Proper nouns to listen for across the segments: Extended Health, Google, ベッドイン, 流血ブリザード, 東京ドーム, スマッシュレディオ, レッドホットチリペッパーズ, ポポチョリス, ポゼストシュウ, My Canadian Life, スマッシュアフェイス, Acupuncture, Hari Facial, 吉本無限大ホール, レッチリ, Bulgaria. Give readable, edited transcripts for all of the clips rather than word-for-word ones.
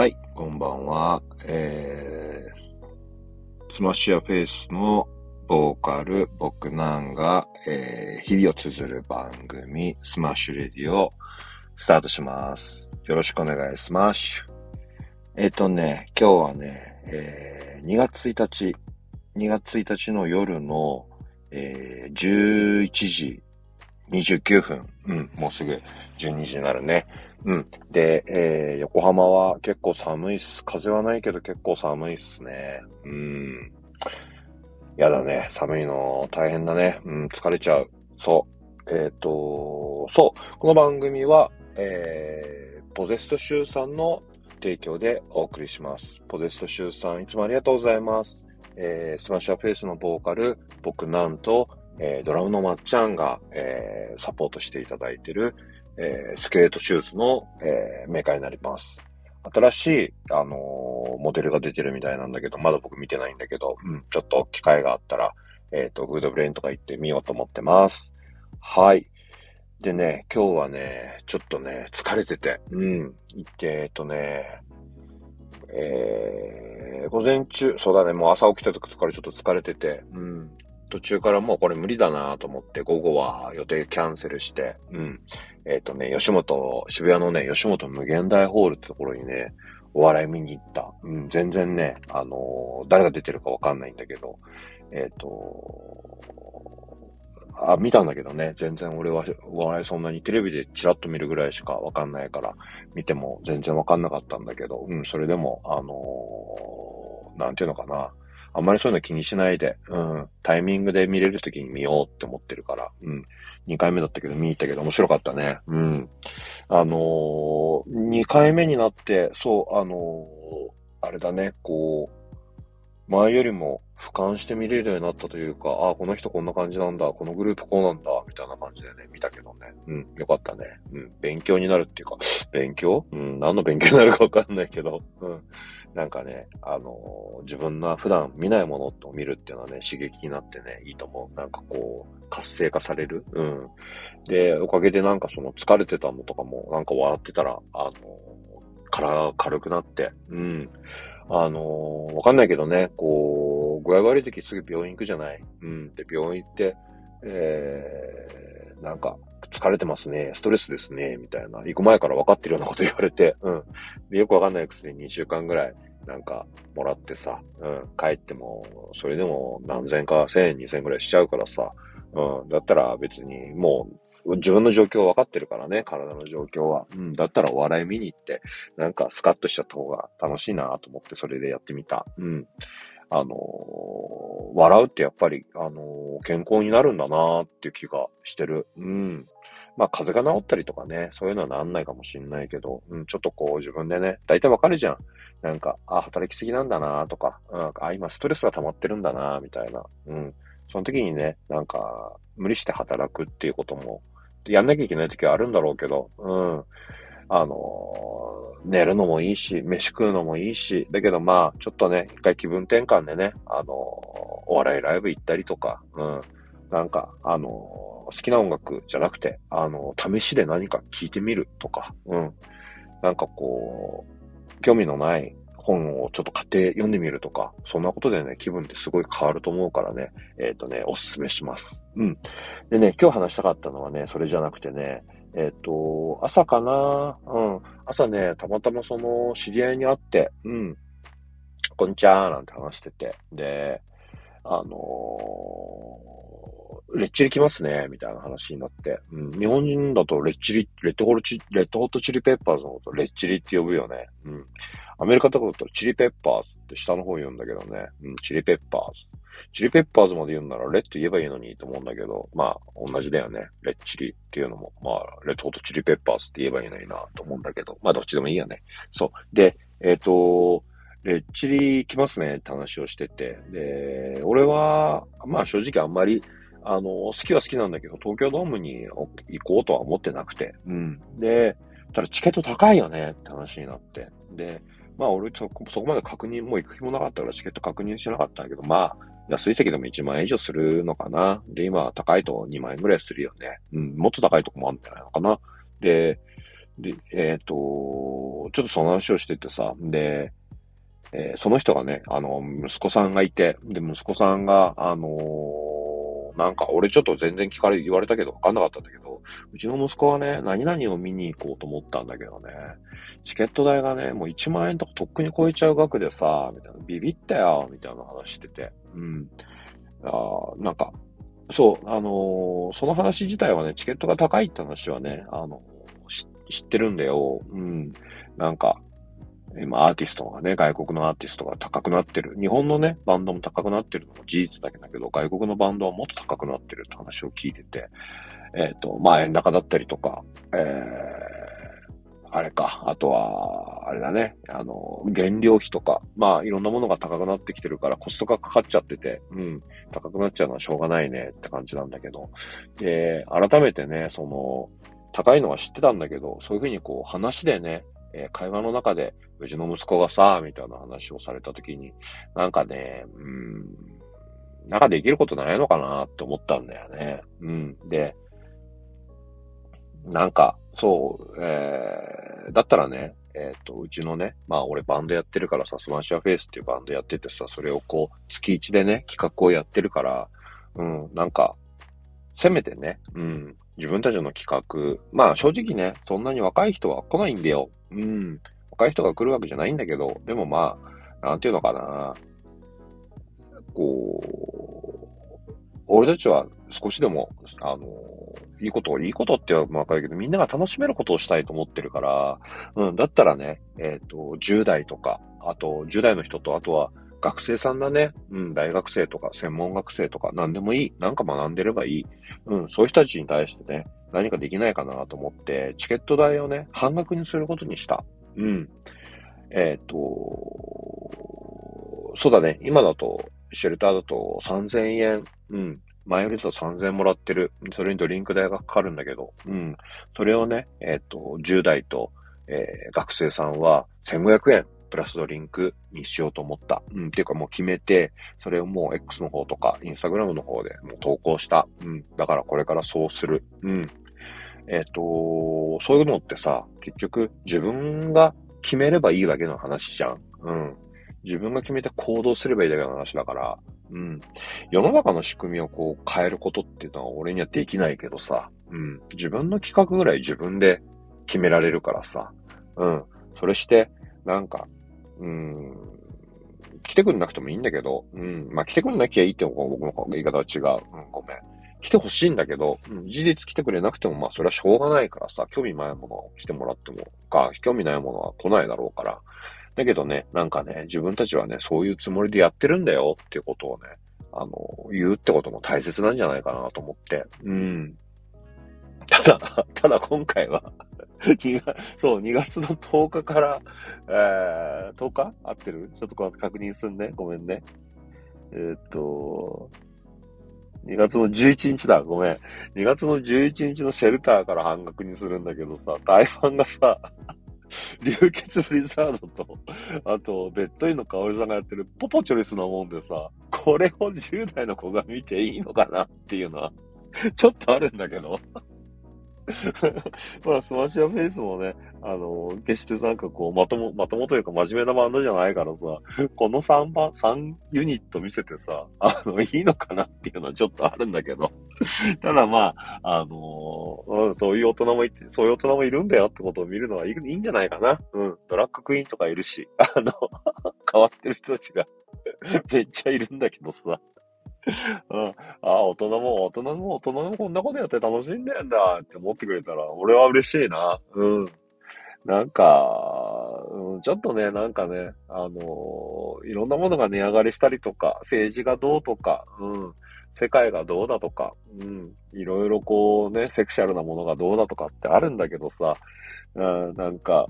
はい、こんばんは。スマッシュアフェイスのボーカル、僕なんが、日々を綴る番組、スマッシュレディオ、スタートします。よろしくお願いします。今日はね、2月1日の夜の、11時29分。うん、もうすぐ12時になるね。うん。で、横浜は結構寒いっす。風はないけど結構寒いっすね。うん。やだね。寒いの大変だね。うん、疲れちゃう。そう。そう。この番組は、ポゼストシュウさんの提供でお送りします。ポゼストシュウさん、いつもありがとうございます。スマッシュアフェイスのボーカル、僕なんと、ドラムのまっちゃんが、サポートしていただいている、スケートシューズの、メーカーになります。新しい、モデルが出てるみたいなんだけど、まだ僕見てないんだけど、うん、ちょっと機会があったら、グッドブレインとか行ってみようと思ってます。はい。でね、今日はね、ちょっとね、疲れてて、うん、午前中、そうだね、もう朝起きた時からちょっと疲れてて、うん。途中からもうこれ無理だなと思って午後は予定キャンセルして、うん。渋谷のね、吉本無限大ホールってところにね、お笑い見に行った。うん、全然ね、誰が出てるかわかんないんだけど、見たんだけどね、全然俺はお笑いそんなにテレビでチラッと見るぐらいしかわかんないから、見ても全然わかんなかったんだけど、うん、それでも、なんていうのかな、あんまりそういうの気にしないで、うん、タイミングで見れるときに見ようって思ってるから、うん、2回目だったけど見に行ったけど面白かったね、うん、2回目になって、そう、あれだね、こう、前よりも俯瞰して見れるようになったというか、あ、この人こんな感じなんだ、このグループこうなんだ、みたいな感じでね、見たけどね、うん、よかったね、うん、勉強になるっていうか、勉強？うん、何の勉強になるかわかんないけど、うん。なんかね、自分の普段見ないものって見るっていうのはね、刺激になってね、いいと思う。なんかこう、活性化される。うん。で、おかげでなんかその疲れてたのとかも、なんか笑ってたら、から軽くなって、うん。わかんないけどね、こう、具合悪い時すぐ病院行くじゃない。うん。で、病院行って、なんか、疲れてますね、ストレスですね、みたいな、行く前から分かってるようなこと言われて、うん。で、よく分かんないくせに2週間ぐらい、なんか、もらってさ、うん、帰っても、それでも何千か、1000円、2000円ぐらいしちゃうからさ、うん、だったら別に、もう、自分の状況分かってるからね、体の状況は。うん、だったらお笑い見に行って、なんか、スカッとしちゃった方が楽しいなと思って、それでやってみた。うん。笑うってやっぱり、健康になるんだなーっていう気がしてる。うん。まあ、風邪が治ったりとかね、そういうのはなんないかもしんないけど、うん、ちょっとこう自分でね、だいたいわかるじゃん。なんか、あ、働きすぎなんだなーとか、うん、あ、今ストレスが溜まってるんだなーみたいな。うん。その時にね、なんか、無理して働くっていうことも、やんなきゃいけない時はあるんだろうけど、うん。寝るのもいいし、飯食うのもいいし、だけどまあ、ちょっとね、一回気分転換でね、お笑いライブ行ったりとか、うん、なんか、好きな音楽じゃなくて、試しで何か聞いてみるとか、うん、なんかこう、興味のない本をちょっと買って読んでみるとか、そんなことでね、気分ってすごい変わると思うからね、おすすめします。うん。でね、今日話したかったのはね、それじゃなくてね、朝かな、うん、朝ね、たまたまその知り合いに会って、うん、こんにちはーなんて話してて、で、レッチリ来ますねみたいな話になって、うん、日本人だとレッドホットチリペッパーズのことレッチリって呼ぶよね、うん、アメリカとかだとチリペッパーズって下の方言うんだけどね、うん、チリペッパーズまで言うんならレッド言えばいいのにと思うんだけど、まあ同じだよね。レッチリっていうのも、まあレッドホットチリペッパーズって言えばいいのになと思うんだけど、まあどっちでもいいよね。そう。で、レッチリ来ますねって話をしてて、で、俺は、まあ正直あんまり、好きは好きなんだけど、東京ドームに行こうとは思ってなくて、うん。で、ただチケット高いよねって話になって、で、まあ俺そこまで確認、もう行く気もなかったからチケット確認しなかったんだけど、まあ、安い席でも1万円以上するのかな。で、今高いと2万円ぐらいするよね。うん、もっと高いとこもあるんじゃないのかな。で、で、ちょっとその話をしててさ、で、その人がね、息子さんがいて、で、息子さんが、なんか俺ちょっと全然言われたけど分かんなかったんだけど、うちの息子はね、何々を見に行こうと思ったんだけどね、チケット代がね、もう1万円とかとっくに超えちゃう額でさ、みたいな、ビビったよ、みたいな話してて、うん。なんか、そう、その話自体はね、チケットが高いって話はね、知ってるんだよ、うん。なんか、今アーティストがね、外国のアーティストが高くなってる。日本のね、バンドも高くなってるのも事実だけど、外国のバンドはもっと高くなってるって話を聞いてて、まあ、円高だったりとか、あれか、あとは、あれだね、原料費とか、まあ、いろんなものが高くなってきてるから、コストがかかっちゃってて、うん、高くなっちゃうのはしょうがないねって感じなんだけど、で、改めてね、その、高いのは知ってたんだけど、そういうふうにこう、話でね、会話の中で、うちの息子がさ、みたいな話をされたときに、なんかね、なんかできることないのかなって思ったんだよね。うん。で、なんか、そう、だったらね、うちのね、まあ俺バンドやってるからさ、スマッシャーフェイスっていうバンドやっててさ、それをこう、月1でね、企画をやってるから、うん、なんか、せめてね、うん、自分たちの企画、まあ正直ね、そんなに若い人は来ないんだよ。うん。若い人が来るわけじゃないんだけど、でもまあ、なんていうのかな。こう、俺たちは少しでも、いいことって言うのはわかるけど、みんなが楽しめることをしたいと思ってるから、うん、だったらね、10代とか、あと、10代の人と、あとは、学生さんだね。うん、大学生とか、専門学生とか、何でもいい。なんか学んでればいい。うん、そういう人たちに対してね、何かできないかなと思って、チケット代をね、半額にすることにした。うん。そうだね。今だと、シェルターだと3000円。うん。前よりだと3000円もらってる。それにドリンク代がかかるんだけど、うん。それをね、10代と、学生さんは1500円。プラスドリンクにしようと思った。うん。っていうかもう決めて、それをもう X の方とか、Instagram の方でもう投稿した。うん。だからこれからそうする。うん。そういうのってさ、結局自分が決めればいいだけの話じゃん。うん。自分が決めて行動すればいいだけの話だから、うん。世の中の仕組みをこう変えることっていうのは俺にはできないけどさ、うん。自分の企画ぐらい自分で決められるからさ、うん。それして、なんか、来てくれなくてもいいんだけど、まあ、来てくれなきゃいいって僕の言い方は違う。ごめん。来てほしいんだけど、事実来てくれなくても、まあ、それはしょうがないからさ、興味ないものは来てもらっても、興味ないものは来ないだろうから。だけどね、なんかね、自分たちはね、そういうつもりでやってるんだよっていうことをね、言うってことも大切なんじゃないかなと思って、ただ今回はそう、2月の10日から、10日合ってる？ちょっと確認すんね。ごめんね。2月の11日だ。ごめん。2月の11日のシェルターから半額にするんだけどさ、大ファンがさ、流血ブリザードと、あと、ベッドインの香織さんがやってるポポチョリスなもんでさ、これを10代の子が見ていいのかなっていうのは、ちょっとあるんだけど。まあ、スマッシュアフェイスもね、決してなんかこう、まともというか真面目なバンドじゃないからさ、この3ユニット見せてさ、いいのかなっていうのはちょっとあるんだけど。ただまあ、そういう大人もいるんだよってことを見るのはいいんじゃないかな。うん。ドラッグクイーンとかいるし、変わってる人たちがめっちゃいるんだけどさ。大人もこんなことやって楽しんでんだって思ってくれたら、俺は嬉しいな。うん。なんか、ちょっとね、なんかね、いろんなものが値上がりしたりとか、政治がどうとか、世界がどうだとか、いろいろこうね、セクシャルなものがどうだとかってあるんだけどさ、なんか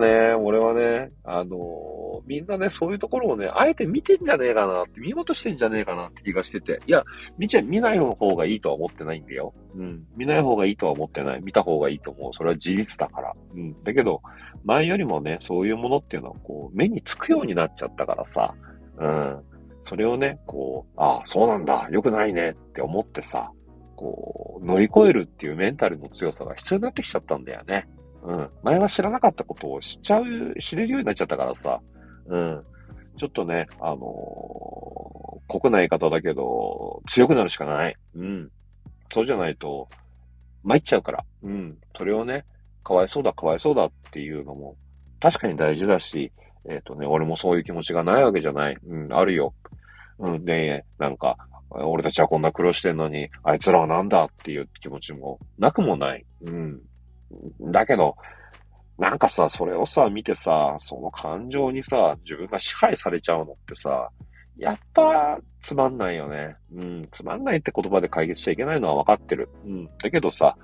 ね、俺はね、みんなね、そういうところをね、あえて見てんじゃねえかなって、見事してんじゃねえかなって気がしてて、いや、見ない方がいいとは思ってないんだよ。見ない方がいいとは思ってない。見た方がいいと思う。それは事実だから。だけど、前よりもね、そういうものっていうのは、こう、目につくようになっちゃったからさ、それをね、こう、ああ、そうなんだ、良くないねって思ってさ、こう乗り越えるっていうメンタルの強さが必要になってきちゃったんだよね。うん。前は知らなかったことを知れるようになっちゃったからさ。うん。ちょっとね、酷な言い方だけど、強くなるしかない。うん。そうじゃないと、参っちゃうから。うん。それをね、かわいそうだっていうのも、確かに大事だし、俺もそういう気持ちがないわけじゃない。うん、あるよ。うん、で、なんか、俺たちはこんな苦労してんのに、あいつらはなんだっていう気持ちもなくもない。うん。だけど、なんかさ、それをさ、見てさ、その感情にさ、自分が支配されちゃうのってさ、やっぱ、つまんないよね。うん、つまんないって言葉で解決しちゃいけないのはわかってる。うん、だけどさ、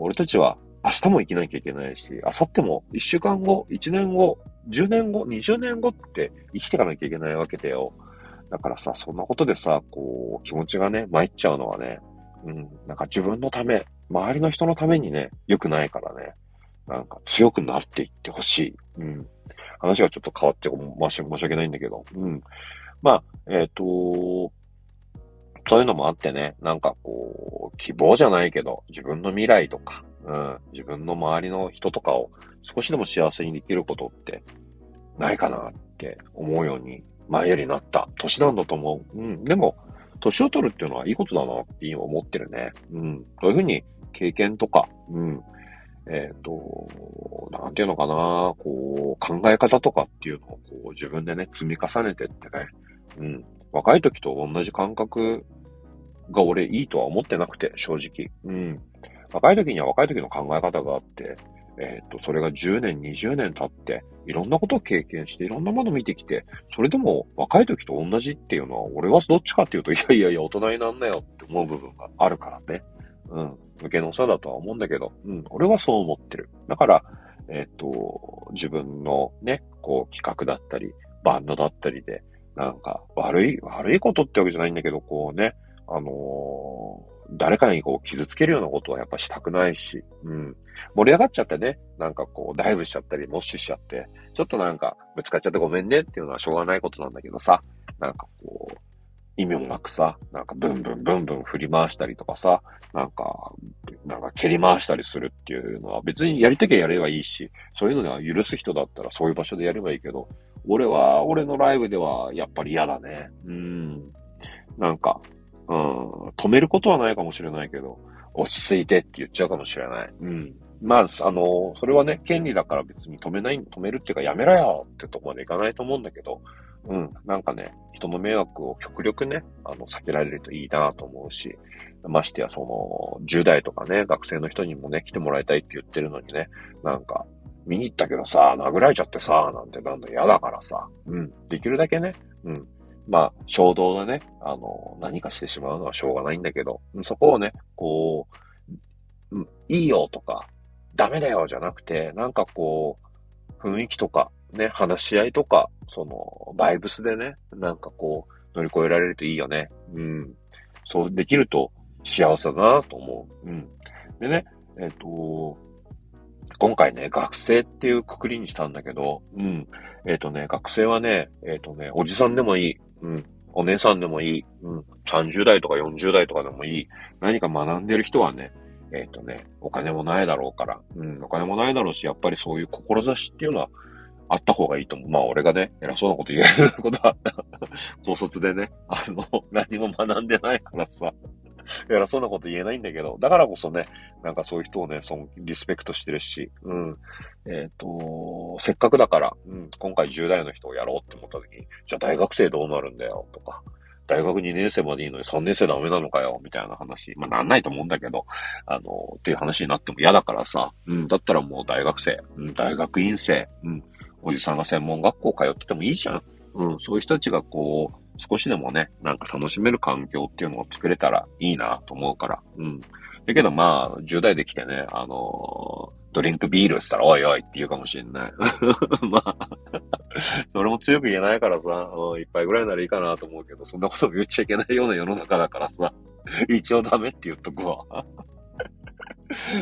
俺たちは明日も生きなきゃいけないし、明後日も1週間後、1年後、10年後、20年後って生きていかなきゃいけないわけだよ。だからさ、そんなことでさ、こう、気持ちがね、参っちゃうのはね、うん、なんか自分のため、周りの人のためにね、良くないからね、なんか強くなっていってほしい。うん。話がちょっと変わって申し訳ないんだけど。うん。まあ、そういうのもあってね、なんかこう、希望じゃないけど、自分の未来とか、うん、自分の周りの人とかを少しでも幸せにできることって、ないかなって思うように、前よりなった。年なんだと思う。うん。でも、年を取るっていうのはいいことだなって今思ってるね。うん。そういうふうに経験とか、うん。なんていうのかな、こう、考え方とかっていうのをこう自分でね、積み重ねてってね。うん。若い時と同じ感覚が俺いいとは思ってなくて、正直。うん。若い時には若い時の考え方があって、それが10年、20年経って、いろんなことを経験して、いろんなものを見てきて、それでも若い時と同じっていうのは、俺はどっちかっていうと、いや、大人になんなよって思う部分があるからね。うん。向けの差だとは思うんだけど、うん。俺はそう思ってる。だから、自分のね、こう、企画だったり、バンドだったりで、なんか、悪いことってわけじゃないんだけど、こうね、誰かにこう傷つけるようなことはやっぱしたくないし、うん。盛り上がっちゃってね、なんかこうダイブしちゃったりモッシュしちゃって、ちょっとなんかぶつかっちゃってごめんねっていうのはしょうがないことなんだけどさ、なんかこう、意味もなくさ、なんかブンブン振り回したりとかさ、なんか蹴り回したりするっていうのは別にやりたきゃやればいいし、そういうのは許す人だったらそういう場所でやればいいけど、俺のライブではやっぱり嫌だね。なんか、止めることはないかもしれないけど、落ち着いてって言っちゃうかもしれない。うん。まあ、それはね、権利だから別に止めるっていうかやめろよってとこまでいかないと思うんだけど、うん。なんかね、人の迷惑を極力ね、避けられるといいなと思うし、ましてや10代とかね、学生の人にもね、来てもらいたいって言ってるのにね、なんか、見に行ったけどさ、殴られちゃってさ、なんてなんだ嫌だからさ、うん。できるだけね、うん。まあ、衝動でね、何かしてしまうのはしょうがないんだけど、そこをね、こう、うん、いいよとか、ダメだよじゃなくて、なんかこう、雰囲気とか、ね、話し合いとか、バイブスでね、なんかこう、乗り越えられるといいよね。うん。そうできると幸せだなと思う。うん。でね、今回ね、学生っていうくくりにしたんだけど、うん。学生はね、おじさんでもいい。うん。お姉さんでもいい。うん。30代とか40代とかでもいい。何か学んでる人はね、お金もないだろうから。うん。お金もないだろうし、やっぱりそういう志っていうのはあった方がいいと思う。まあ、俺がね、偉そうなこと言えることは、高卒でね、何も学んでないからさ。偉そうなこと言えないんだけど、だからこそね、なんかそういう人をね、リスペクトしてるし、うん。せっかくだから、うん、今回10代の人をやろうって思った時に、じゃあ大学生どうなるんだよ、とか、大学2年生までいいのに3年生ダメなのかよ、みたいな話、まあなんないと思うんだけど、っていう話になっても嫌だからさ、うん、だったらもう大学生、うん、大学院生、うん、おじさんが専門学校通っててもいいじゃん。うん、そういう人たちがこう、少しでもね、なんか楽しめる環境っていうのを作れたらいいなと思うから。うん。だけどまあ、10代で来てね、ドリンクビールしたらおいおいって言うかもしれない。まあ、それも強く言えないからさ、一杯ぐらいならいいかなと思うけど、そんなことも言っちゃいけないような世の中だからさ、一応ダメって言っとくわ。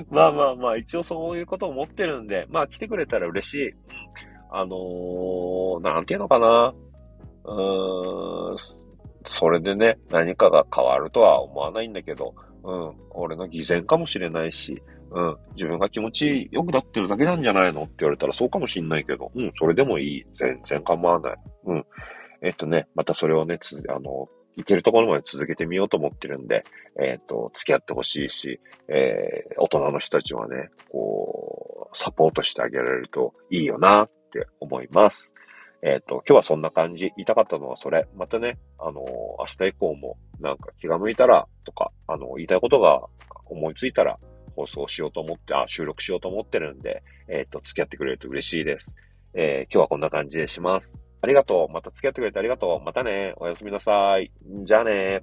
まあ、一応そういうことを思ってるんで、まあ来てくれたら嬉しい。なんていうのかな。それでね、何かが変わるとは思わないんだけど、俺の偽善かもしれないし、自分が気持ちよくなってるだけなんじゃないのって言われたらそうかもしんないけど、それでもいい。全然構わない。またそれをね、いけるところまで続けてみようと思ってるんで、付き合ってほしいし、大人の人たちはね、サポートしてあげられるといいよなって思います。今日はそんな感じ。言いたかったのはそれ。またね、明日以降もなんか気が向いたらとか、言いたいことが思いついたら放送しようと思って、収録しようと思ってるんで、付き合ってくれると嬉しいです。今日はこんな感じでします。ありがとう。また付き合ってくれてありがとう。またね。おやすみなさい。じゃあね。